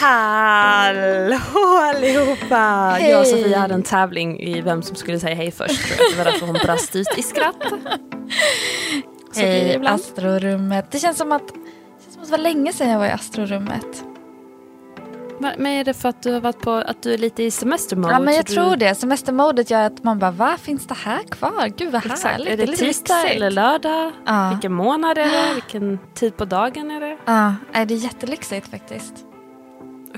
Hallå allihopa! Hey. Jag och Sofia hade en tävling i vem som skulle säga hej först. Tror jag. Det var därför hon brast ut i skratt. Hej Astrorummet. Det känns som att det var länge sedan jag var i Astrorummet. Men är det för att du har varit på att du är lite i semestermode? Ja, men jag tror det. Semestermodet gör att man bara, vad finns det här kvar? Gud, vad härligt. Är det tisdag eller lördag? Ja. Vilken månad är det? Vilken tid på dagen är det? Ja, det är jättelyxigt faktiskt.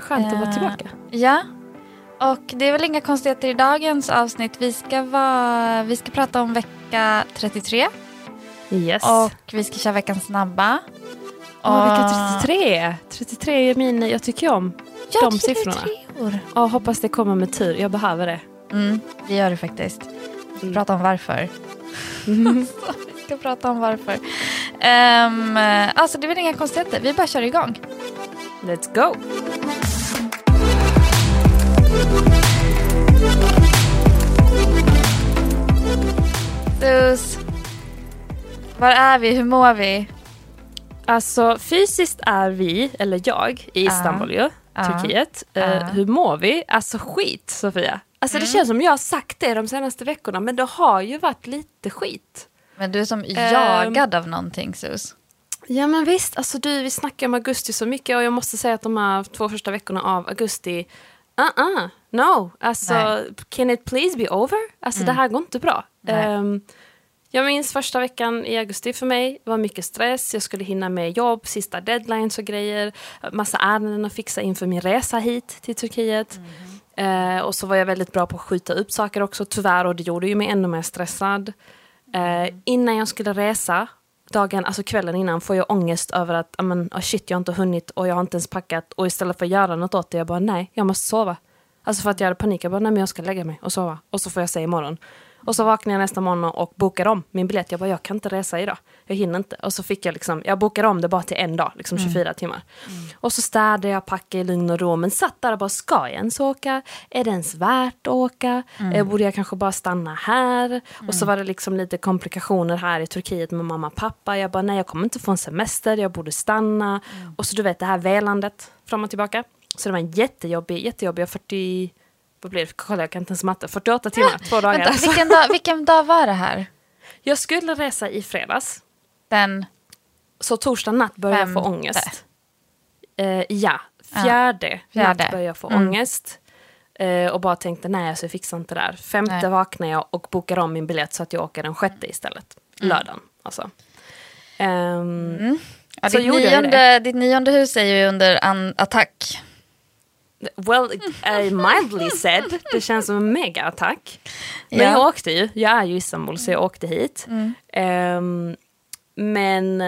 Skönt att vara tillbaka. Ja, och det är väl inga konstigheter i dagens avsnitt. Vi ska prata om vecka 33. Yes. Och vi ska köra veckan snabba. Vecka 33. 33 är jag tycker om. Ja, de siffrorna. Ja, hoppas det kommer med tur. Jag behöver det. Det gör det faktiskt. Vi ska prata om varför. Vi ska prata om varför. Alltså, det är väl inga konstigheter. Vi bara kör igång. Let's go! Dus. Var är vi? Hur mår vi? Alltså, fysiskt är vi, eller jag, i Istanbul ju. Turkiet. Hur mår vi? Alltså skit, Sofia. Alltså det känns som jag har sagt det de senaste veckorna, men det har ju varit lite skit. Men du är som jagad av någonting, Sus. Ja men visst, alltså vi snackar om augusti så mycket och jag måste säga att de här 2 första veckorna av augusti, no, alltså nej. Can it please be over? Alltså det här går inte bra. Jag minns första veckan i augusti för mig var mycket stress. Jag skulle hinna med jobb, sista deadlines och grejer. Massa ärenden att fixa inför min resa hit till Turkiet. Och så var jag väldigt bra på att skjuta upp saker också, tyvärr. Och det gjorde ju mig ännu mer stressad. Innan jag skulle resa, kvällen innan, får jag ångest över att jag har inte hunnit och jag har inte ens packat. Och istället för att göra något åt det, jag bara nej, jag måste sova. Alltså för att jag hade panik, jag bara nej men jag ska lägga mig och sova. Och så får jag säga imorgon. Och så vaknade jag nästa morgon och bokade om min biljett. Jag bara, jag kan inte resa idag. Jag hinner inte. Och så fick jag jag bokade om det bara till en dag. 24 timmar. Och så städade jag, packade i lugn och ro. Men satt där och bara, ska jag ens åka? Är det ens värt att åka? Borde jag kanske bara stanna här? Och så var det lite komplikationer här i Turkiet med mamma och pappa. Jag bara, nej jag kommer inte få en semester. Jag borde stanna. Och så du vet, det här välandet fram och tillbaka. Så det var en jättejobbig 40... Kolla, jag kan inte ens matta. 48 timmar, 2 dagar. Vänta, vilken dag var det här? Jag skulle resa i fredags. Så torsdag natt började jag få ångest. Fjärde natt började jag få ångest. Och bara tänkte, nej så jag fixar inte det där. Femte vaknade jag och bokade om min biljett så att jag åker den 6:e istället. Lördagen, alltså. Ja, så ditt 9:e hus är ju under attack. Well, mildly said. Det känns som en mega-attack. Men jag åkte ju. Jag är ju i Istanbul, så jag åkte hit. Men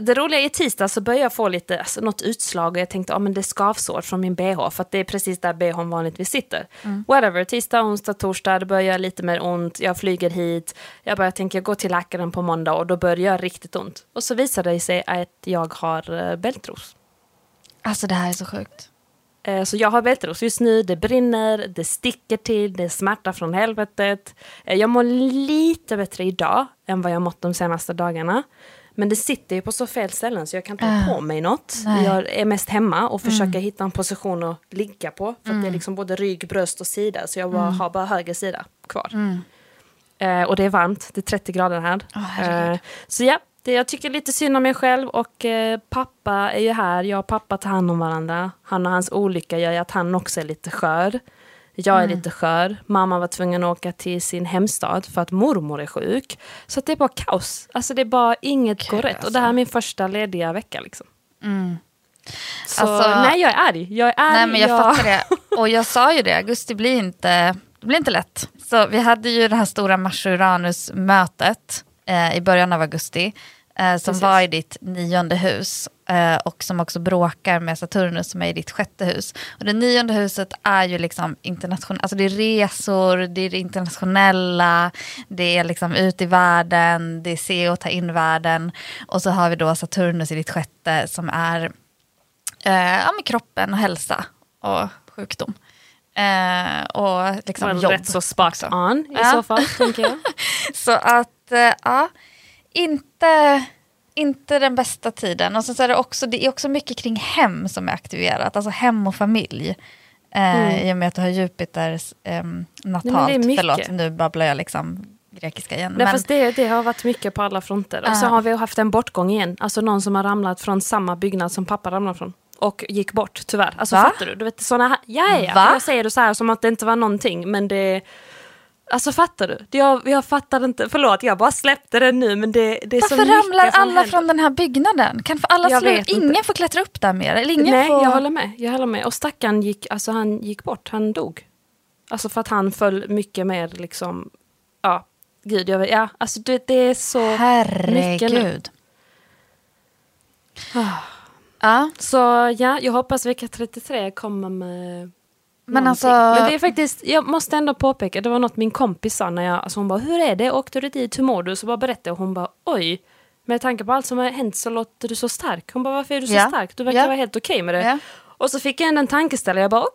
det roliga i tisdag så började jag få lite något utslag och jag tänkte, men det är skavsår från min BH, för att det är precis där BHn vanligtvis sitter. Whatever, tisdag, onsdag, torsdag, det börjar lite mer ont. Jag flyger hit. Jag går till läkaren på måndag och då börjar jag riktigt ont. Och så visade det sig att jag har bältros. Alltså det här är så sjukt. Så jag har bältros just nu, det brinner, det sticker till, det är smärta från helvetet. Jag mår lite bättre idag än vad jag mått de senaste dagarna. Men det sitter ju på så fel ställen så jag kan ta på mig något. Nej. Jag är mest hemma och försöker hitta en position att ligga på. För att det är både rygg, bröst och sida. Så jag har bara höger sida kvar. Och det är varmt, det är 30 grader här. Så ja. Jag tycker lite synd om mig själv och pappa är ju här. Jag och pappa tar hand om varandra. Han och hans olycka gör att han också är lite skör. Jag är lite skör. Mamma var tvungen att åka till sin hemstad för att mormor är sjuk. Så att det är bara kaos. Alltså det är bara inget går rätt. Och det här är min första lediga vecka Så nej, jag är arg. Nej, men jag fattar det. Och jag sa ju det, augusti blir inte lätt. Så vi hade ju det här stora Mars-Uranus-mötet. i början av augusti som precis. Var i ditt 9:e hus och som också bråkar med Saturnus som är i ditt 6:e hus. Och det 9:e huset är ju liksom internationellt, alltså det är resor, det är det internationella, det är liksom ut i världen, det är se och ta in världen. Och så har vi då Saturnus i ditt 6:e som är med kroppen och hälsa och sjukdom. Och liksom well, jobb. Rätt så spot on i så fall, tänker jag. Så att, inte den bästa tiden. Och sen så är det är också mycket kring hem som är aktiverat. Alltså hem och familj. I och med att du har Jupiters natalt. Nej, förlåt, nu babblar jag liksom grekiska igen. Nej, men... fast det har varit mycket på alla fronter. Och så har vi haft en bortgång igen. Alltså någon som har ramlat från samma byggnad som pappa ramlade från. Och gick bort, tyvärr. Alltså, fattar du? Du vet, såna här... Jaja, jag säger det så här som att det inte var någonting, men det... Alltså, fattar du? Jag fattar inte... Förlåt, jag bara släppte det nu, men det är så mycket. Varför ramlar alla från den här byggnaden? Kan alla ingen får klättra upp där mer? Eller ingen får... jag håller med. Och stackaren gick bort, han dog. Alltså, för att han föll mycket mer, liksom... Ja, gud, alltså, det är så... Herregud. Så ja, jag hoppas vecka 33 kommer med. Men alltså, men det är faktiskt, jag måste ändå påpeka, det var något min kompis sa när alltså hon bara, hur är det? Åkte du dit? Hur mår du? Så bara berättade hon bara, oj, med tanke på allt som har hänt så låter du så stark. Hon bara, varför är du så stark? Du verkar vara helt okej med det. Yeah. Och så fick jag en tankeställare. Jag bara,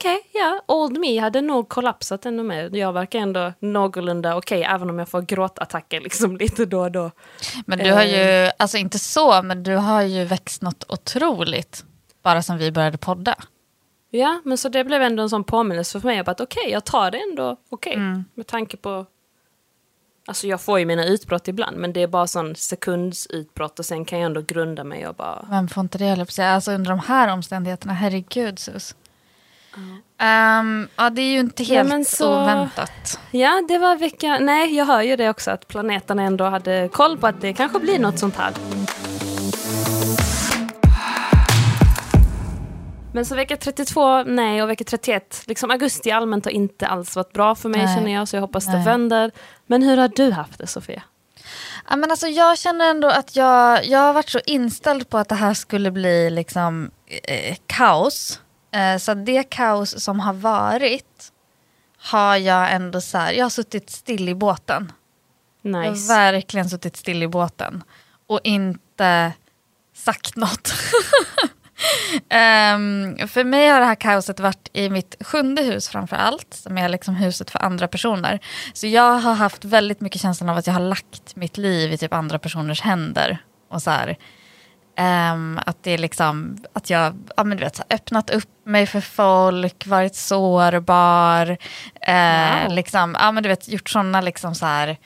old me hade nog kollapsat ännu mer. Jag verkar ändå någorlunda okej, även om jag får gråtattacker liksom lite då och då. Men du har ju, alltså inte så, men du har ju växt något otroligt bara som vi började podda. Ja, men så det blev ändå en sån påminnelse för mig. Jag bara, jag tar det ändå med tanke på... Alltså jag får ju mina utbrott ibland, men det är bara sån sekundsutbrott och sen kan jag ändå grunda mig och bara... Vem får inte det heller på sig? Alltså under de här omständigheterna, herregud sus. Det är ju inte helt oväntat. Ja, det var vecka... Nej, jag hör ju det också att planeterna ändå hade koll på att det kanske blir något sånt här. Men så vecka 32, nej, och vecka 31. Liksom augusti allmänt har inte alls varit bra för mig, känner jag. Så jag hoppas det vänder. Men hur har du haft det, Sofia? Ja, men alltså, jag känner ändå att jag har varit så inställd på att det här skulle bli liksom kaos. Så det kaos som har varit har jag ändå så här... Jag har suttit still i båten. Nice. Jag har verkligen suttit still i båten. Och inte sagt något. För mig har det här kaoset varit i mitt 7:e hus framför allt, som är liksom huset för andra personer. Så jag har haft väldigt mycket känslan av att jag har lagt mitt liv i typ andra personers händer. Och så här, att det är liksom att jag så här, öppnat upp mig för folk, varit sårbar, liksom, gjort såna liksom så här.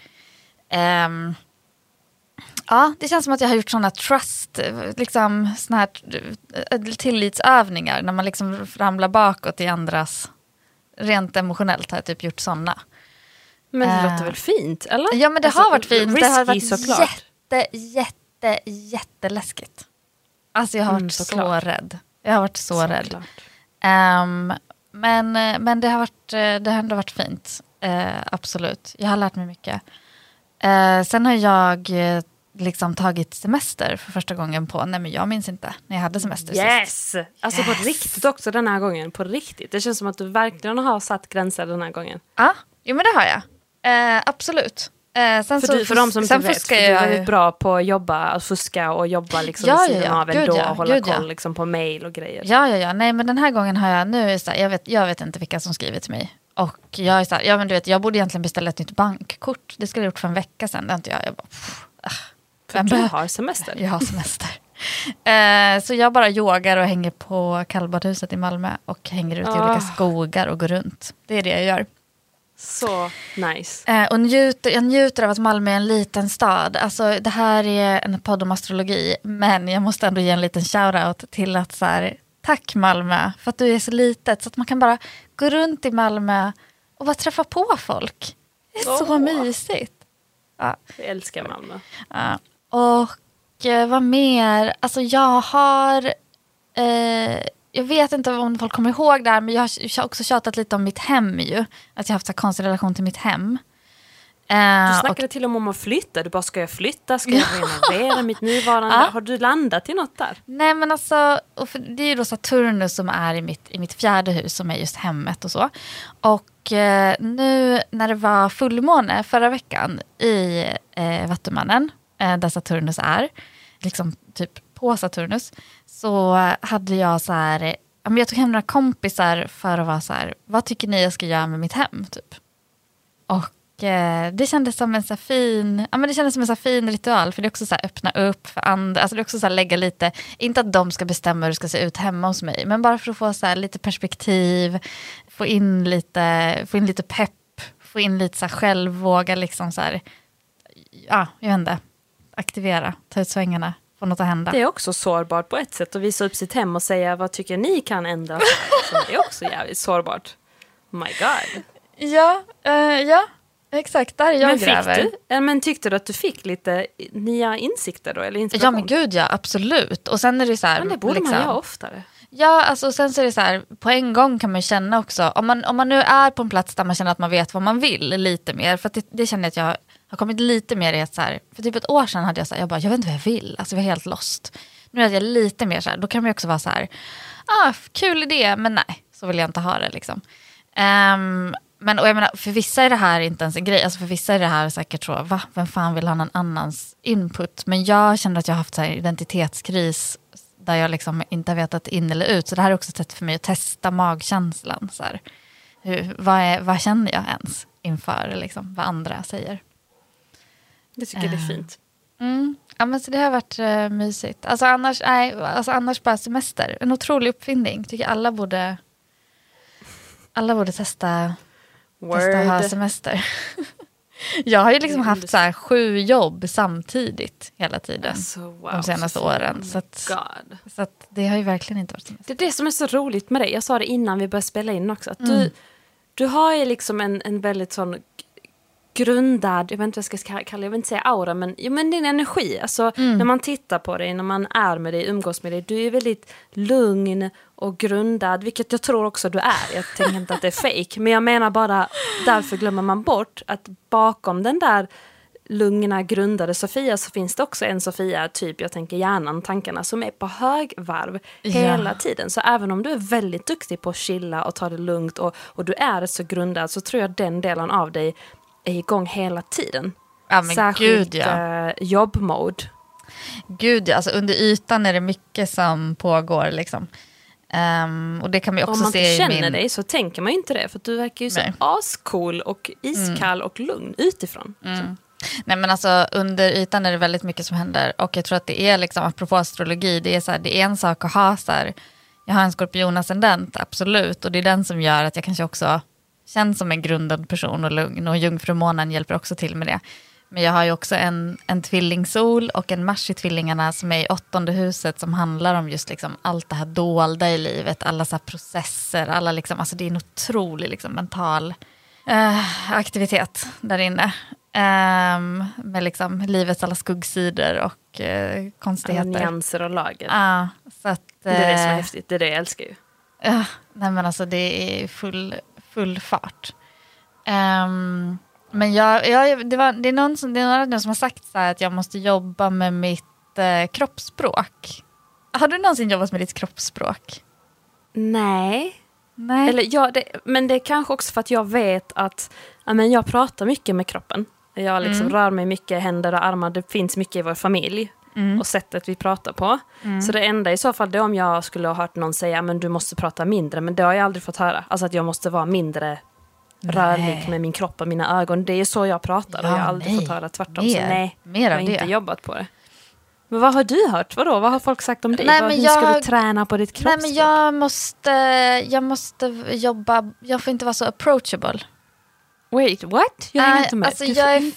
Ja, det känns som att jag har gjort såna trust, liksom såna här tillitsövningar när man liksom ramlar bakåt i andras, rent emotionellt har jag typ gjort såna. Men det låter väl fint, eller? Ja, men det har varit fint. Risky, det har varit såklart. jätteläskigt. Alltså jag har varit så rädd. Jag har varit så rädd. Men det har ändå varit fint. Absolut. Jag har lärt mig mycket. Sen har jag liksom tagit semester för första gången på, jag minns inte när jag hade semester sist. Alltså på riktigt också den här gången, på riktigt. Det känns som att du verkligen har satt gränser den här gången. Ja, men det har jag. Absolut. Sen för, så, du, för de som sen inte vet, jag är ju bra på att jobba och fuska och jobba liksom av ändå och hålla koll liksom på mail och grejer. Ja. Nej, men den här gången har jag nu så här, jag vet inte vilka som skrivit till mig. Och jag är så här, jag borde egentligen beställa ett nytt bankkort. Det skulle jag gjort för en vecka sedan. Det är inte jag. Jag bara, för du har semester. Jag har semester. Så jag bara yogar och hänger på kallbadhuset i Malmö. Och hänger ut i olika skogar och går runt. Det är det jag gör. Så nice. Och jag njuter av att Malmö är en liten stad. Alltså det här är en podd om astrologi. Men jag måste ändå ge en liten shoutout till att så här... Tack Malmö för att du är så litet så att man kan bara gå runt i Malmö och bara träffa på folk. Det är så mysigt. Ja. Jag älskar Malmö. Ja. Och vad mer? Alltså jag har... jag vet inte om folk kommer ihåg det här, men jag har också tjatat lite om mitt hem ju. Att jag har haft en konstig relation till mitt hem. Du snackade till och med om att flytta. Du bara, ska jag flytta? Ska jag renovera mitt nuvarande? Ja. Har du landat i något där? Nej, men alltså, och för, det är ju då Saturnus som är i mitt fjärde hus, som är just hemmet och så. Och nu när det var fullmåne förra veckan i Vattenmannen, där Saturnus är, liksom typ på Saturnus, så hade jag så här, jag tog hem några kompisar för att vara så här, vad tycker ni jag ska göra med mitt hem, typ? Och det kändes som en så fin, det kändes som en så fin ritual, för det är också så här, öppna upp för andra, alltså det är också så här, lägga lite, inte att de ska bestämma hur det ska se ut hemma hos mig, men bara för att få så här, lite perspektiv, få in lite pepp, få in lite så här, självvåga liksom så här, jag vet inte, aktivera, ta ut svängarna. Något att hända. Det är också sårbart på ett sätt att visa upp sitt hem och säga vad tycker ni kan ändra. Det är också jävligt sårbart. Oh my god. Ja, exakt. Där jag gräver. Men tyckte du att du fick lite nya insikter då? Eller inspiration? Ja, men gud ja, absolut. Och sen är det så här, men det borde liksom, man göra oftare. Ja, alltså sen så är det så här, på en gång kan man känna också, om man nu är på en plats där man känner att man vet vad man vill lite mer, för att det känner jag att jag har kommit lite mer i ett så här, för typ ett år sedan hade jag så här, jag vet inte vad jag vill, alltså jag var helt lost. Nu är jag lite mer så här, då kan man ju också vara så här, kul idé, men nej, så vill jag inte ha det liksom. Men och jag menar, för vissa är det här inte ens en grej, alltså för vissa är det här säkert så, vem fan vill ha någon annans input, men jag känner att jag har haft så här identitetskris där jag liksom inte har vetat in eller ut. Så det här är också ett sätt för mig att testa magkänslan. Så här. Vad känner jag ens inför liksom, vad andra säger? Det tycker jag är fint. Mm. Ja, men så det har varit mysigt. Alltså annars bara semester. En otrolig uppfinning. Tycker jag alla borde testa att ha semester. Jag har ju liksom haft så här 7 jobb samtidigt hela tiden, alltså, wow, de senaste åren. Så att det har ju verkligen inte varit så. Det är det som är så roligt med dig. Jag sa det innan vi började spela in också. Att du har ju liksom en väldigt sån grundad, jag vet inte vad jag ska kalla det, jag vill inte säga aura, men din energi. Alltså när man tittar på dig, när man är med dig, umgås med dig, du är väldigt lugn och grundad, vilket jag tror också du är. Jag tänker inte att det är fake, men jag menar bara, därför glömmer man bort att bakom den där lugna, grundade Sofia så finns det också en Sofia, typ, jag tänker hjärnan, tankarna, som är på hög varv hela tiden. Så även om du är väldigt duktig på att chilla och ta det lugnt och du är så grundad, så tror jag den delen av dig är igång hela tiden. Ja, men särskilt jobbmode. Gud ja, alltså under ytan är det mycket som pågår liksom. Och det kan man också se. Om man inte känner dig så tänker man ju inte det, för du verkar ju så ascool och iskall och lugn utifrån. Mm. Nej, men alltså under ytan är det väldigt mycket som händer, och jag tror att det är liksom, apropå astrologi, det är så här, det är en sak att ha så här, jag har en skorpionascendent, absolut, och det är den som gör att jag kanske också känns som en grundad person och lugn, och jungfrumånen hjälper också till med det. Men jag har ju också en tvillingsol och en mars i tvillingarna som är i 8:e huset, som handlar om just liksom allt det här dolda i livet, alla så här processer, alla liksom, alltså det är en otrolig liksom mental aktivitet där inne. Med liksom livets alla skuggsidor och konstigheter. Alla nyanser och lager. Så att, det är det som är häftigt, det är det jag älskar ju. Nej, men alltså det är full fart. Men det är någon som har sagt så här, att jag måste jobba med mitt kroppsspråk. Har du någonsin jobbat med ditt kroppsspråk? Nej. Eller men det är kanske också för att jag vet att jag pratar mycket med kroppen. Jag liksom rör mig mycket, händer och armar. Det finns mycket i vår familj och sättet vi pratar på. Så det enda i så fall det är om jag skulle ha hört någon säga men du måste prata mindre, men det har jag aldrig fått höra. Alltså att jag måste vara mindre rörlig med min kropp och mina ögon. Det är så jag pratar, och jag har aldrig fått höra tvärtom. Jag har inte jobbat på det. Men vad har du hört? Vadå? Vad har folk sagt om dig? Hur ska du träna på ditt kroppsspråk? Nej, men jag måste jobba. Jag får inte vara så approachable. Wait, what? Jag hänger inte med. Alltså, jag är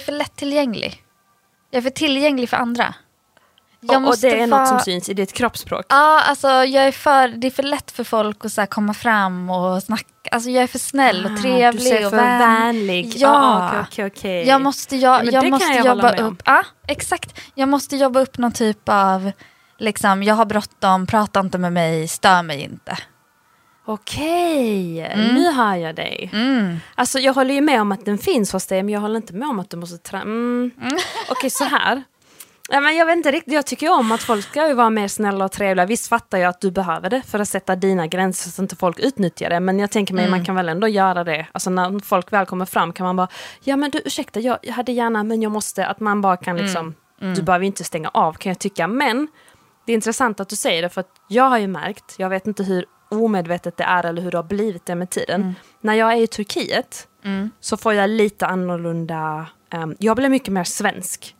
för lättillgänglig. Jag är för tillgänglig för andra. Och det är något som syns i ditt kroppsspråk. Ja, alltså det är för lätt för folk att så här komma fram och snacka. Alltså jag är för snäll och trevlig, du ser och vänlig. Ja, okej. Jag måste jobba upp. Ja, exakt. Jag måste jobba upp någon typ av liksom, jag har bråttom, prata inte med mig, stör mig inte. Okej, nu hör jag dig. Mm. Alltså jag håller ju med om att den finns hos dig, men jag håller inte med om att du måste Okej, så här. Ja, men jag vet inte riktigt, jag tycker ju om att folk ska ju vara mer snälla och trevliga. Visst fattar jag att du behöver det för att sätta dina gränser så att inte folk utnyttjar det. Men jag tänker mig man kan väl ändå göra det. Alltså när folk väl kommer fram kan man bara, ja men du ursäkta, jag hade gärna, men jag måste, att man bara kan liksom, du behöver ju inte stänga av kan jag tycka. Men det är intressant att du säger det, för att jag har ju märkt, jag vet inte hur omedvetet det är eller hur det har blivit det med tiden. När jag är i Turkiet så får jag lite annorlunda, jag blir mycket mer svensk.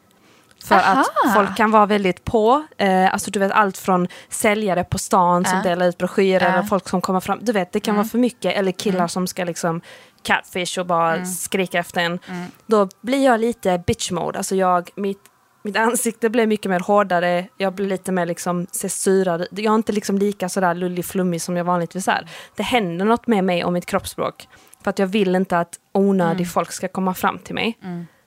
För att folk kan vara väldigt på, alltså du vet allt från säljare på stan som delar ut broschyrer eller folk som kommer fram, du vet det kan vara för mycket, eller killar som ska liksom catfish och bara skrika efter en. Då blir jag lite bitch mode, alltså mitt ansikte blir mycket mer hårdare, jag blir lite mer liksom syrad, jag är inte liksom lika sådär lullig flummig som jag vanligtvis är. Det händer något med mig och mitt kroppsspråk, för att jag vill inte att onödig folk ska komma fram till mig.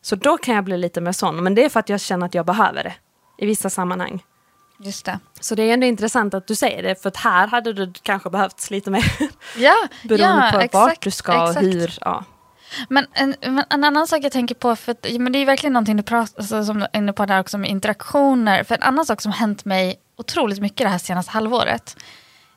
Så då kan jag bli lite mer sån. Men det är för att jag känner att jag behöver det i vissa sammanhang. Just det. Så det är ändå intressant att du säger det. För att här hade du kanske behövt lite mer. Ja, beroende på vart du ska och hur. Ja. Men en annan sak jag tänker på. För att, men det är verkligen någonting du pratar, som du är inne på där också, med interaktioner. För en annan sak som hänt mig otroligt mycket det här senaste halvåret.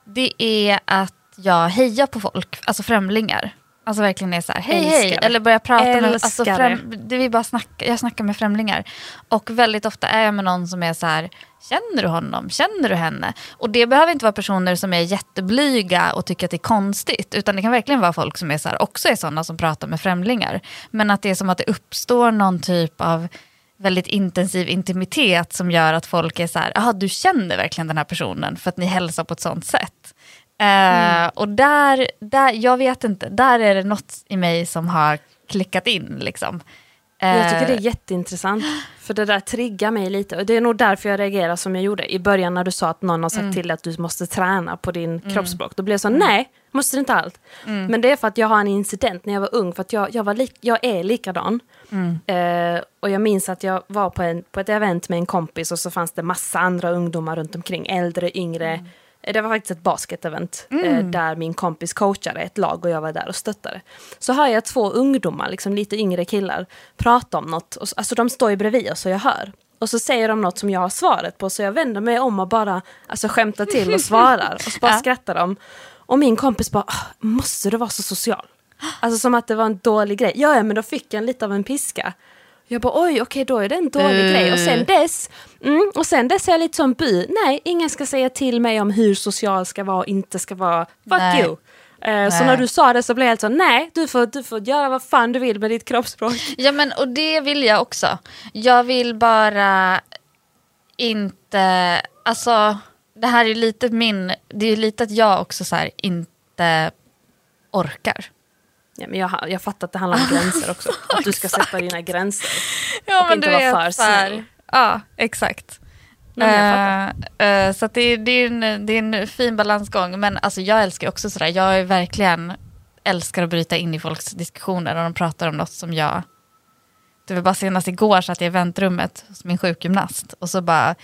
Det är att jag hejar på folk. Alltså främlingar. Alltså verkligen är så här, hej hej, eller börja prata med, alltså det vi bara snacka, jag snackar med främlingar, och väldigt ofta är jag med någon som är så här, känner du honom, känner du henne, och det behöver inte vara personer som är jätteblyga och tycker att det är konstigt, utan det kan verkligen vara folk som är så här, också är sådana som pratar med främlingar, men att det är som att det uppstår någon typ av väldigt intensiv intimitet som gör att folk är så här, jaha, du känner verkligen den här personen för att ni hälsar på ett sånt sätt. Och där, jag vet inte, där är det något i mig som har klickat in liksom. Jag tycker det är jätteintressant, för det där triggar mig lite, och det är nog därför jag reagerar som jag gjorde i början när du sa att någon har sagt till att du måste träna på din kroppsspråk. Då blev jag så, nej, måste det inte allt. Men det är för att jag har en incident när jag var ung, för att jag är likadan. Och jag minns att jag var på ett event med en kompis, och så fanns det massa andra ungdomar runt omkring, äldre, yngre. Det var faktiskt ett basketevent där min kompis coachade ett lag och jag var där och stöttade. Så hör jag två ungdomar, liksom lite yngre killar, prata om något. Alltså de står ju bredvid oss och jag hör. Och så säger de något som jag har svaret på, så jag vänder mig om och bara alltså, skämtar till och svarar. Och så bara skrattar de. Och min kompis bara, måste du vara så social? Alltså som att det var en dålig grej. Ja, men då fick jag lite av en piska. Jag bara, okej, då är det en dålig grej. Och sen dess är jag lite som by. Nej, ingen ska säga till mig om hur social ska vara och inte ska vara. Fuck you. Så när du sa det så blev jag helt så, nej, du får göra vad fan du vill med ditt kroppsspråk. Ja, men och det vill jag också. Jag vill bara inte, alltså det här är lite det är lite att jag också så här inte orkar. Ja, men jag fattar att det handlar om gränser också. Att du ska sätta dina gränser. Ja, och men inte vara för snäll. Ja, exakt. Så att det är en fin balansgång. Men alltså, jag älskar också sådär. Jag är verkligen älskar att bryta in i folks diskussioner. Och de pratar om något som jag... Det var bara senast igår så att jag i väntrummet hos min sjukgymnast. Och så bara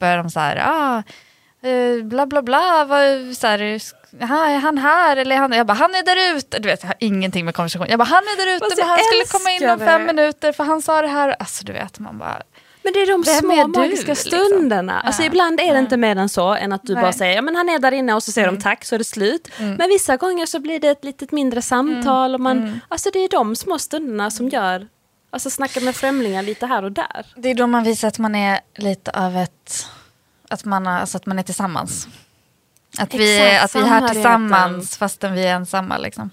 börjar de så här... bla bla bla, vad, så här, är han här eller han? Jag bara, han är där ute, du vet, jag har ingenting med konversation. Jag bara, han är där ute, men han skulle komma in om 5 minuter för han sa det här, alltså du vet, man bara. Men det är de små magiska stunderna liksom. Alltså ibland är det inte mer än så än att du bara säger, ja men han är där inne, och så säger de tack, så är det slut. Men vissa gånger så blir det ett litet mindre samtal och man, alltså det är de små stunderna som gör, alltså snacka med främlingar lite här och där. Det är då man visar att man är lite av ett att man är tillsammans. Att vi är här tillsammans fastän vi är ensamma. Liksom.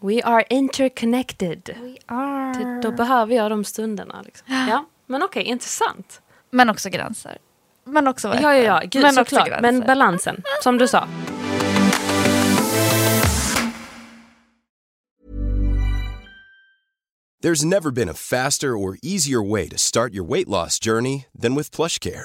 We are interconnected. We are. Då behöver jag de stunderna. Liksom. Ja, men okej, intressant. Men också gränser. Men också vad ja. Gud, men såklart. Men balansen, som du sa. There's never been a faster or easier way to start your weight loss journey than with PlushCare.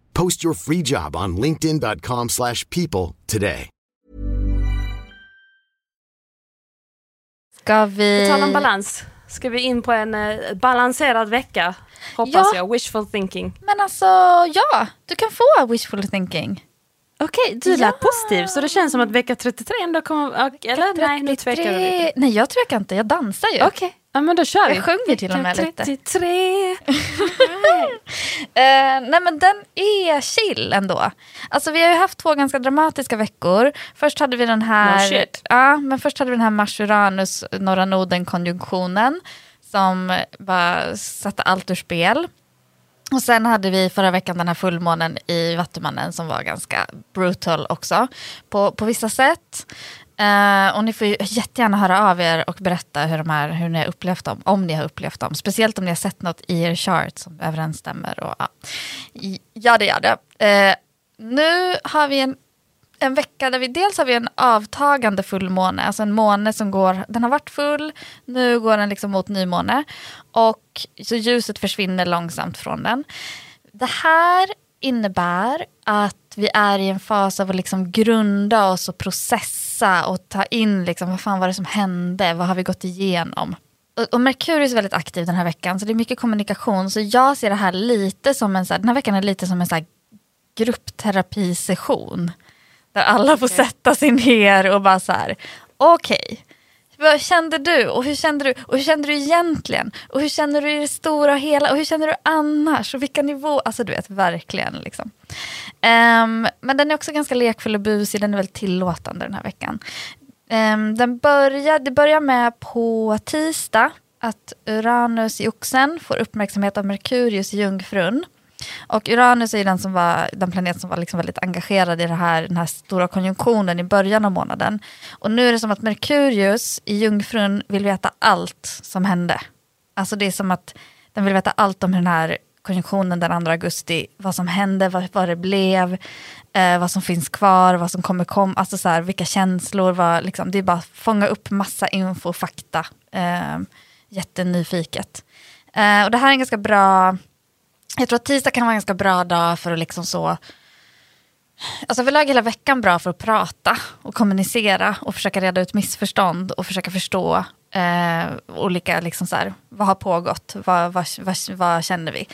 Post your free job on linkedin.com/people today. Ska vi tala om balans? Ska vi in på en balanserad vecka? Hoppas jag. Wishful thinking. Men alltså, ja. Du kan få wishful thinking. Okej, du lät positiv. Så det känns som att vecka 33 ändå kommer... Eller? 33. Nej, nu tvekar du. Nej, jag tvekar inte. Jag dansar ju. Okej. Ja, men då kör vi. Jag sjunger till och med lite. 33. Nej, men den är chill ändå. Alltså, vi har ju haft två ganska dramatiska veckor. Först hade vi den här... först hade vi den här Mars-Uranus, norra noden-konjunktionen. Som bara satte allt ur spel. Och sen hade vi förra veckan den här fullmånen i Vattenmannen som var ganska brutal också på vissa sätt. Och ni får ju jättegärna höra av er och berätta hur ni har upplevt dem, om ni har upplevt dem. Speciellt om ni har sett något i er chart som överensstämmer. Och, nu har vi en vecka där vi dels har vi en avtagande fullmåne. Alltså en måne som går, den har varit full, nu går den liksom mot nymåne. Och så ljuset försvinner långsamt från den. Det här innebär att vi är i en fas av att liksom grunda oss och processa och ta in liksom, vad fan var det som hände? Vad har vi gått igenom? Och Merkurius är väldigt aktiv den här veckan, så det är mycket kommunikation. Så jag ser det här lite som en så här, den här veckan är lite som en så här gruppterapisession. Där alla får sätta sig ner och bara så här, okej, vad kände du? Och hur kände du? Och hur kände du egentligen? Och hur känner du i det stora och hela? Och hur känner du annars? Och vilka nivå? Alltså du vet, verkligen liksom. Men den är också ganska lekfull och busig. Den är väldigt tillåtande den här veckan. Det börjar med på tisdag att Uranus i Oxen får uppmärksamhet av Merkurius i Jungfrun. Och Uranus är ju den planet som var liksom väldigt engagerad i den här stora konjunktionen i början av månaden. Och nu är det som att Merkurius i Jungfrun vill veta allt som hände. Alltså det är som att den vill veta allt om den här konjunktionen den 2 augusti. Vad som hände, vad det blev, vad som finns kvar, vad som kommer komma. Alltså så här, vilka känslor, liksom, det är bara att fånga upp massa info och fakta. Jättenyfiket. Och det här är en ganska bra... Jag tror att tisdag kan vara en ganska bra dag för att liksom så... Alltså vi lägger hela veckan bra för att prata och kommunicera och försöka reda ut missförstånd och försöka förstå olika liksom så här, vad har pågått, vad känner vi.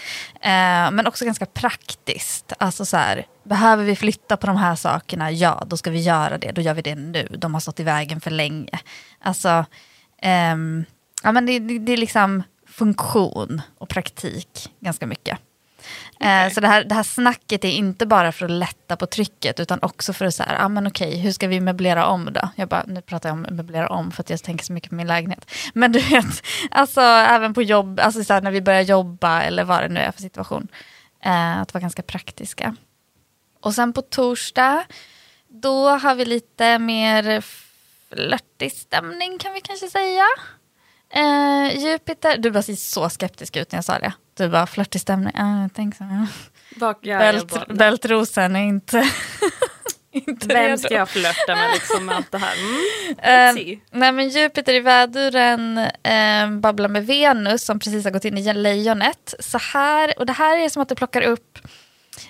Men också ganska praktiskt, alltså så här, behöver vi flytta på de här sakerna? Ja, då ska vi göra det, då gör vi det nu. De har stått i vägen för länge. Alltså, men det är liksom... funktion och praktik ganska mycket. Okay. Så det här snacket är inte bara för att lätta på trycket utan också för att så här, hur ska vi möblera om då? Jag bara, nu pratar jag om möblera om för att jag tänker så mycket på min lägenhet. Men du vet, alltså även på jobb, alltså så här, när vi börjar jobba eller vad det nu är för situation. Att vara ganska praktiska. Och sen på torsdag då har vi lite mer flörtig stämning kan vi kanske säga. Jupiter, du bara ser så skeptisk ut när jag sa det. Du bara flörtig stämning. Bältrosen är inte vem ska jag flörta med liksom allt det här. Nej men Jupiter i väduren babblar med Venus som precis har gått in i lejonet. Så här, och det här är som att du plockar upp.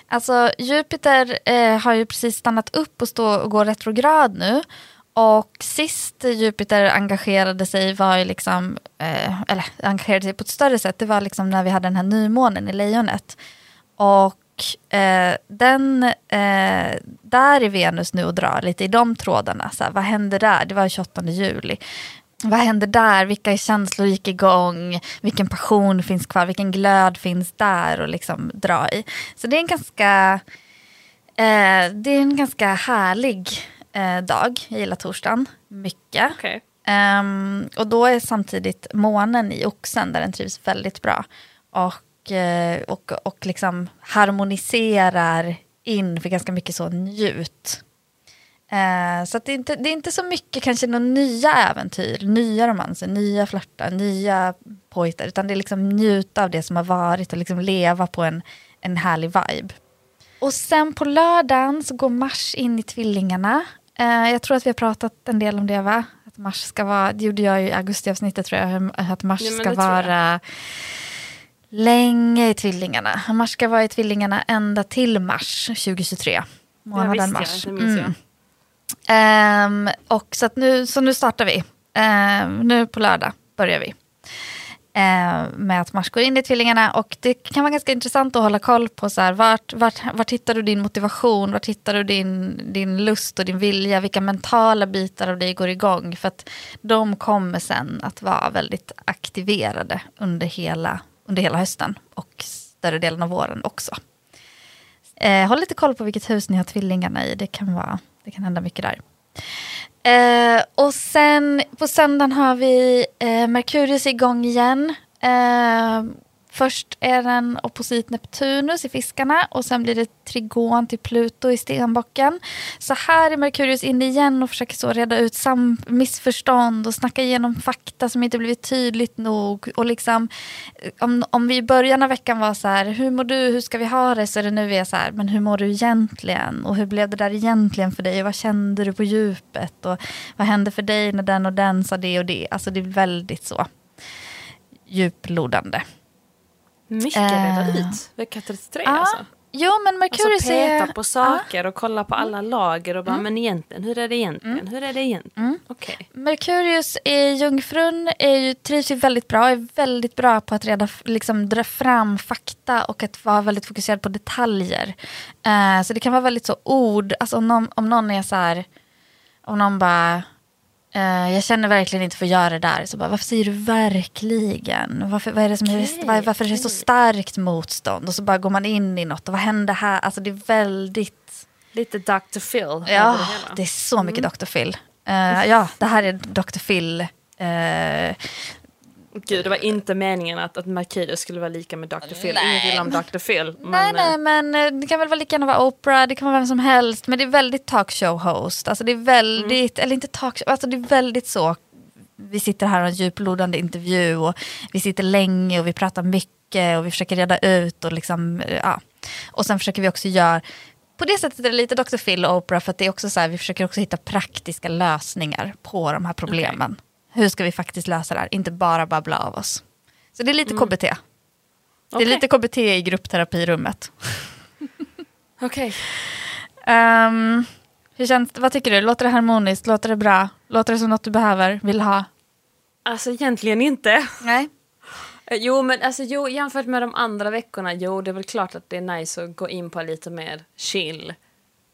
Alltså Jupiter har ju precis stannat upp och går retrograd nu. Och sist Jupiter engagerade sig var ju liksom, eller engagerade sig på ett större sätt, det var liksom när vi hade den här nymånen i lejonet. Och där är Venus nu och drar lite i de trådarna. Så här, vad hände där? Det var 28 juli. Vad hände där? Vilka känslor gick igång? Vilken passion finns kvar? Vilken glöd finns där och liksom dra i? Så det är en ganska härlig dag. Jag gillar torsdagen mycket. Okay. Och då är samtidigt månen i oxen där den trivs väldigt bra. Och liksom harmoniserar in för ganska mycket så njut. Så att det är inte så mycket kanske någon nya äventyr, nya romanser, nya flörtar, nya pojtar. Utan det är liksom njuta av det som har varit och liksom leva på en härlig vibe. Och sen på lördagen så går Mars in i tvillingarna. Jag tror att vi har pratat en del om det, va? Att Mars ska vara, det gjorde jag i augustiavsnittet tror jag, att Mars ska vara länge i tvillingarna. Mars ska vara i tvillingarna ända till mars 2023. Månaden mars. Och så att nu startar vi. Nu på lördag börjar vi. Med att Mars går in i tvillingarna, och det kan vara ganska intressant att hålla koll på så här, vart hittar du din motivation, vart hittar du din lust och din vilja, vilka mentala bitar av dig går igång, för att de kommer sen att vara väldigt aktiverade under hela hösten och större delen av våren också. Håll lite koll på vilket hus ni har tvillingarna i, det kan hända mycket där. Och sen på söndagen har vi Merkurius igång igen. Först är den opposit Neptunus i fiskarna, och sen blir det trigon till Pluto i stenbocken. Så här är Merkurius inne igen och försöker så reda ut missförstånd och snacka igenom fakta som inte blivit tydligt nog. Och liksom, om vi i början av veckan var så här, hur mår du, hur ska vi ha det? Så är det nu vi är så här, men hur mår du egentligen? Och hur blev det där egentligen för dig? Och vad kände du på djupet? Och vad hände för dig när den och den sa det och det? Alltså det är väldigt så djuplodande. Mycket reda ut. Det är katastrof alltså. Jo, men Merkurius alltså peta på saker och kolla på alla lager och bara, men egentligen, hur är det egentligen? Okej. Merkurius i Jungfrun trivs ju väldigt bra, är väldigt bra på att liksom dra fram fakta och att vara väldigt fokuserad på detaljer. Så det kan vara väldigt så ord, alltså om någon är så här, om någon bara, jag känner verkligen inte för att göra det där. Så bara, varför säger du verkligen? Varför är det så starkt motstånd? Och så bara går man in i något. Och vad händer här? Alltså det är väldigt... Lite Dr. Phil. Ja, det är så mycket Dr. Phil. Ja, det här är Dr. Phil... Gud, det var inte meningen att Merkurius skulle vara lika med Dr. Phil. Inget illa om Dr. Phil. Men det kan väl lika gärna vara Oprah, det kan vara vem som helst. Men det är väldigt talkshow-host. Alltså det är väldigt, eller inte talkshow, alltså det är väldigt så. Vi sitter här och har en djuplodande intervju och vi sitter länge och vi pratar mycket och vi försöker reda ut och liksom, ja. Och sen försöker vi också göra, på det sättet är det lite Dr. Phil och Oprah, för att det är också så här, vi försöker också hitta praktiska lösningar på de här problemen. Okay. Hur ska vi faktiskt lösa det här? Inte bara babbla av oss. Så det är lite KBT. Det är lite KBT i gruppterapirummet. Okej. Hur känns det? Vad tycker du? Låter det harmoniskt? Låter det bra? Låter det som något du behöver? Vill ha? Alltså egentligen inte. Nej. Jo, jämfört med de andra veckorna. Jo, det är väl klart att det är nice att gå in på lite mer chill.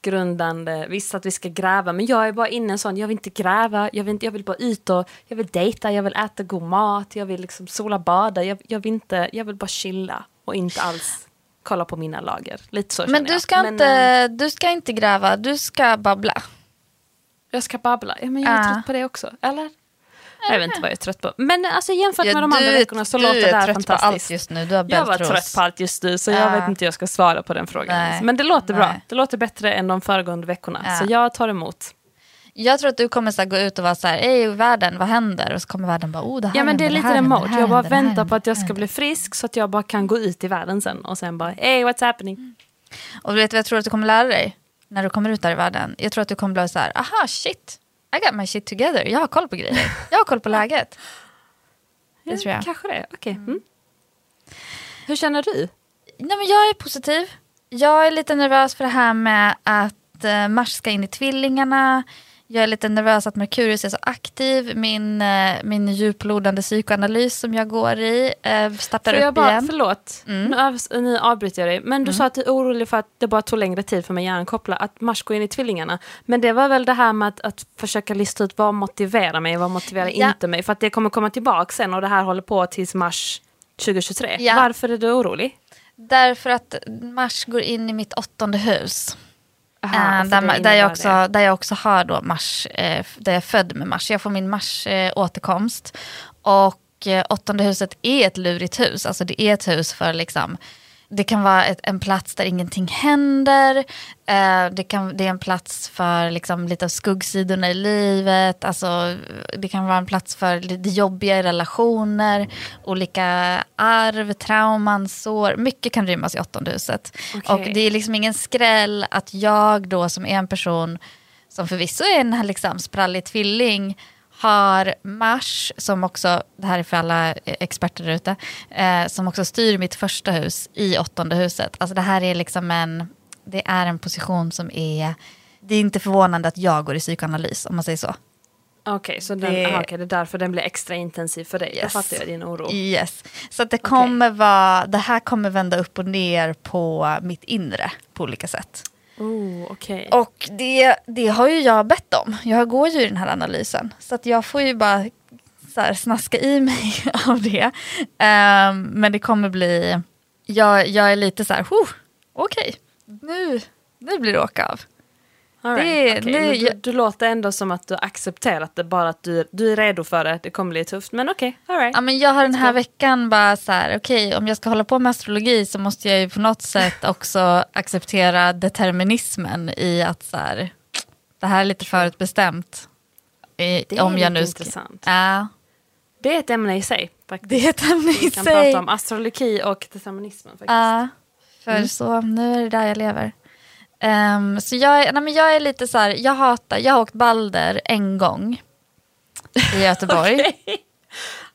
Grundande, visst att vi ska gräva, men jag är bara inne en sån, jag vill inte gräva, jag vill bara ut och jag vill dejta, jag vill äta god mat, jag vill liksom sola, bada, jag vill bara chilla och inte alls kolla på mina lager, lite så känner jag. Men du ska inte gräva, du ska babbla. Jag ska babbla, men jag är trött på det också, eller? Jag vet inte vad jag är trött på. Men alltså jämfört med de andra veckorna så låter det här fantastiskt. Du är trött på allt just nu. Jag var trött på allt just nu, så jag vet inte hur jag ska svara på den frågan. Nej. Men det låter bra. Det låter bättre än de föregående veckorna. Så jag tar emot. Jag tror att du kommer så här, gå ut och vara så här, ej världen, vad händer? Och så kommer världen bara, det här. Ja, men det är lite remote. Jag bara väntar på att jag ska bli frisk så att jag bara kan gå ut i världen sen. Och sen bara, ej, what's happening? Och vet du vad jag tror att du kommer lära dig när du kommer ut där i världen? Jag tror att du kommer bli så här, aha, shit. I got my shit together. Jag har koll på grejer. Jag har koll på läget. Det tror jag. Kanske det. Okej. Hur känner du? Nej, men jag är positiv. Jag är lite nervös för det här med att Mars ska in i tvillingarna. Jag är lite nervös att Merkurius är så aktiv. Min djuplodande psykoanalys som jag går i startar upp igen. Förlåt, nu avbryter jag dig. Men du sa att du är orolig för att det bara tog längre tid för mig att koppla att Mars går in i tvillingarna. Men det var väl det här med att försöka lista ut vad motiverar mig och vad motiverar inte mig. För att det kommer komma tillbaka sen och det här håller på tills mars 2023. Ja. Varför är du orolig? Därför att Mars går in i mitt 8:e hus. Aha, där jag också har då Mars, där jag är född med Mars. Jag får min Mars återkomst. Och åttonde huset är ett lurigt hus. Alltså det är ett hus för liksom... Det kan vara en plats där ingenting händer. Det är en plats för liksom, lite av skuggsidorna i livet. Alltså, det kan vara en plats för lite jobbiga relationer. Olika arv, trauman, sår. Mycket kan rymmas i åttonde huset. Okay. Och det är liksom ingen skräll att jag då som är en person som förvisso är en liksom, sprallig tvilling har Mars, som också, det här är för alla experter där ute, som också styr mitt första hus i åttonde huset. Alltså det här är liksom det är en position som är, det är inte förvånande att jag går i psykoanalys, om man säger så. Okej, så det är därför den blir extra intensiv för dig. Yes. Jag fattar jag din oro. Yes. Så att det kommer vara, det här kommer vända upp och ner på mitt inre på olika sätt. Oh, okay. Och det har ju jag bett om. Jag går ju i den här analysen. Så att jag får ju bara så här, snaska i mig av det. Men det kommer bli... Jag är lite så här... Nu blir det åka av. Du låter ändå som att du accepterat det. Bara att du är redo för det. Det kommer bli tufft, men okej. All right. Ja, men jag har den här veckan bara så här, okej, om jag ska hålla på med astrologi så måste jag ju på något sätt också acceptera determinismen i att så här, det här är lite förutbestämt. Intressant. Ja. Det är ett ämne i sig. Faktiskt. Vi kan prata om astrologi och determinismen faktiskt. Ja, så nu är det där jag lever. Så jag är lite så här, jag har åkt Balder en gång i Göteborg.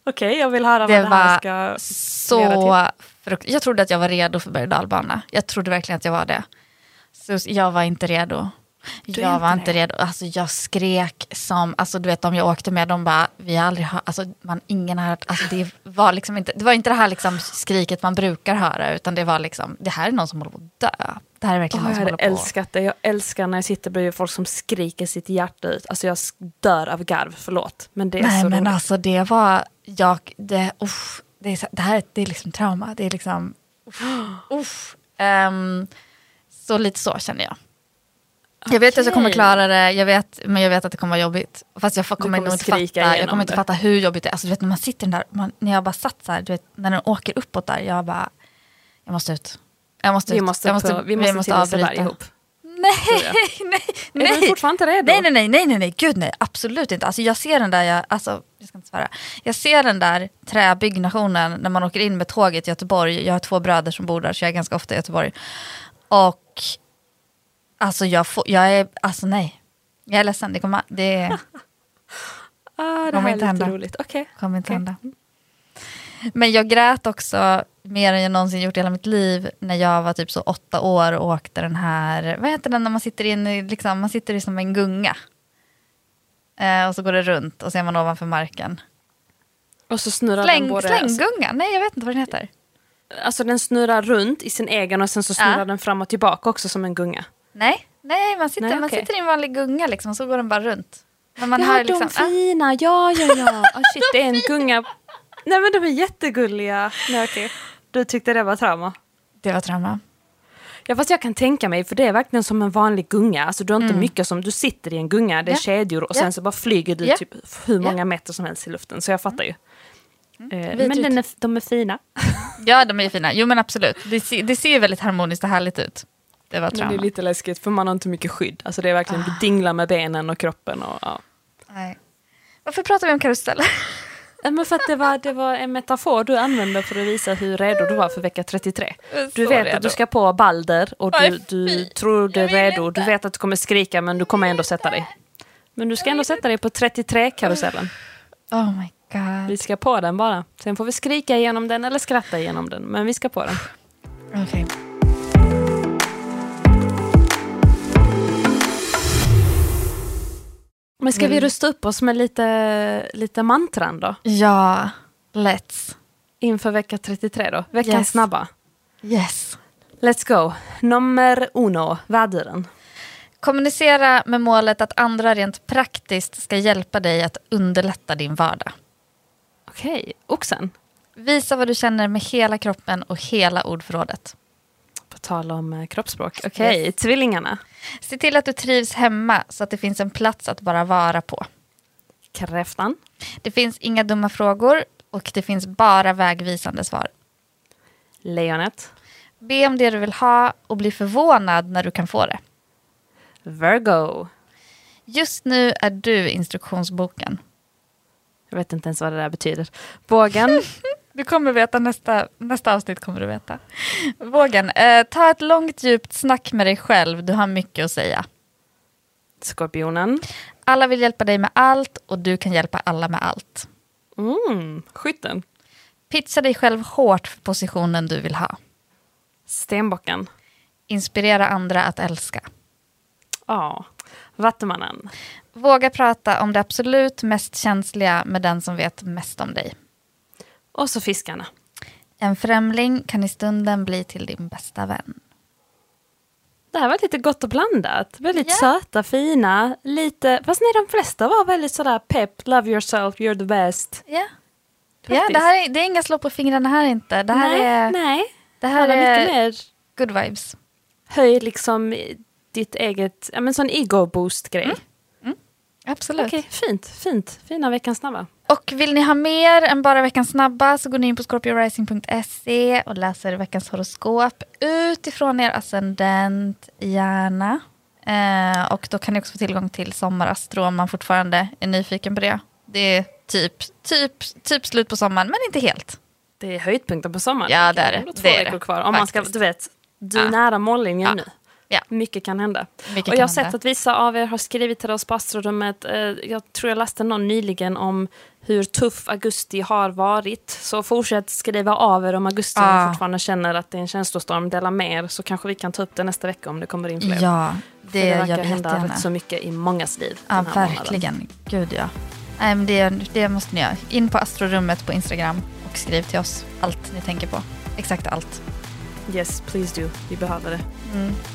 Okej, jag vill höra vad det här ska leda till. Jag trodde att jag var redo för berg-och-dalbana. Jag trodde verkligen att jag var det. Så jag var inte redo. Alltså jag skrek som, alltså du vet om jag åkte med dem bara, vi har aldrig hört, alltså man ingen har hört, alltså det var liksom inte, det var inte det här liksom skriket man brukar höra, utan det var liksom, det här är någon som håller på att dö. Det här är verkligen någon som håller på. Jag älskat det, jag älskar när jag sitter bredvid folk som skriker sitt hjärta ut, alltså jag dör av garv, förlåt. Men det är nej, så men roligt. Alltså det var, det är liksom trauma, det är liksom, så lite så känner jag. Jag vet att jag kommer klara det, jag vet att det kommer vara jobbigt. Fast jag kommer inte fatta, hur jobbigt det är. Alltså du vet när man sitter där, när jag bara satt så här, du vet, när den åker uppåt där, jag bara, vi måste avbryta ihop. Nej. Nej, gud nej, absolut inte. Alltså jag ser den där, jag ska inte svara. Jag ser den där träbyggnationen när man åker in med tåget i Göteborg. Jag har 2 bröder som bor där, så jag är ganska ofta i Göteborg. Och alltså jag är ledsen, det kommer inte hända. Okay. Kommer inte hända. Men jag grät också mer än jag någonsin gjort i hela mitt liv när jag var typ så 8 år och åkte den här, vad heter den när man sitter in liksom, man sitter i som en gunga. Och så går det runt och så är man ovanför marken. Och så snurrar den både. Slänggunga? Nej, jag vet inte vad den heter. Alltså den snurrar runt i sin egen och sen så snurrar den fram och tillbaka också som en gunga. Nej, man sitter i en vanlig gunga liksom, så går den bara runt. Men man har liksom, de fina, ja. Oh, shit, det är en gunga. Nej, men de är jättegulliga. Nej, okej. Du tyckte det var trauma? Det var trauma. Ja, fast jag kan tänka mig, för det är verkligen som en vanlig gunga. Alltså du har inte mycket som, du sitter i en gunga, det är kedjor och sen så bara flyger du typ hur många meter som helst i luften. Så jag fattar ju. Men de är fina. Ja, de är fina. Jo, men absolut. Det ser ju väldigt harmoniskt och härligt ut. Det var trauma. Men det är lite läskigt för man har inte mycket skydd. Alltså det är verkligen du dinglar med benen och kroppen och Nej. Varför pratar vi om karuseller? Men för att det var en metafor du använde för att visa hur redo du var för vecka 33. Du vet redo. Att du ska på Balder och du tror du är redo. Du vet att du kommer skrika men du kommer ändå sätta dig. Men du ska ändå sätta dig på 33-karusellen. Oh my God. Vi ska på den bara. Sen får vi skrika igenom den eller skratta igenom den. Men vi ska på den. Okej. Men ska vi rusta upp oss med lite mantran då? Ja, let's. Inför vecka 33 då. Veckan snabba. Yes. Let's go. Nummer 1, värderen. Kommunicera med målet att andra rent praktiskt ska hjälpa dig att underlätta din vardag. Okej, oxen. Visa vad du känner med hela kroppen och hela ordförrådet. På tal om kroppsspråk. Okej, yes. Tvillingarna. Se till att du trivs hemma så att det finns en plats att bara vara på. Kräftan. Det finns inga dumma frågor och det finns bara vägvisande svar. Lejonet. Be om det du vill ha och bli förvånad när du kan få det. Virgo. Just nu är du instruktionsboken. Jag vet inte ens vad det där betyder. Bågen. Du kommer veta, nästa avsnitt kommer du veta. Bågen. Ta ett långt djupt snack med dig själv. Du har mycket att säga. Skorpionen. Alla vill hjälpa dig med allt och du kan hjälpa alla med allt. Skytten. Pitcha dig själv hårt för positionen du vill ha. Stenbocken. Inspirera andra att älska. Ja. Vattenmannen. Våga prata om det absolut mest känsliga med den som vet mest om dig. Och så fiskarna. En främling kan i stunden bli till din bästa vän. Det här var lite gott och blandat. Väldigt söta, fina. Lite, fast nej, de flesta var väldigt sådär pepp. Love yourself, you're the best. Ja, det är inga slå på fingrarna här inte. Det här är lite mer good vibes. Höj liksom ditt eget, ja men sån ego-boost-grej. Absolut. Okej, fint. Fina veckans snabba. Och vill ni ha mer än bara veckans snabba så går ni in på scorpiorising.se och läser veckans horoskop utifrån er ascendent gärna. Och då kan ni också få tillgång till sommarastro om man fortfarande är nyfiken på det. Det är typ slut på sommaren, men inte helt. Det är höjdpunkten på sommaren. Ja, det är det. 2 veckor kvar. Om man ska, du är nära mållinjen nu. Ja. Mycket kan hända. Jag har sett att vissa av er har skrivit till oss på Astrorummet. Jag tror jag läste någon nyligen om hur tuff augusti har varit. Så fortsätt skriva av er om augusti om ni fortfarande känner att det är en känslostorm. Dela med er så kanske vi kan ta upp det nästa vecka om det kommer in fler. Ja, det verkar hända rätt så mycket i mångas liv. Ja, verkligen. Månaden. Gud ja. Nej, men det måste ni göra. In på Astrorummet på Instagram och skriv till oss allt ni tänker på. Exakt allt. Yes, please do. Vi behöver det.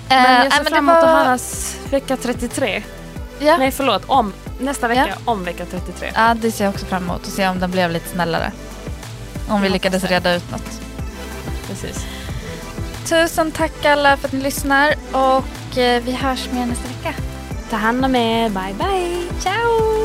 Men jag ser fram emot att höras vecka 33. Yeah. Nej, förlåt. Nästa vecka om vecka 33. Ja, det ser jag också fram emot. Och se om den blev lite snällare. Om vi lyckades reda ut något. Precis. Tusen tack alla för att ni lyssnar. Och vi hörs med nästa vecka. Ta hand om er. Bye, bye. Ciao!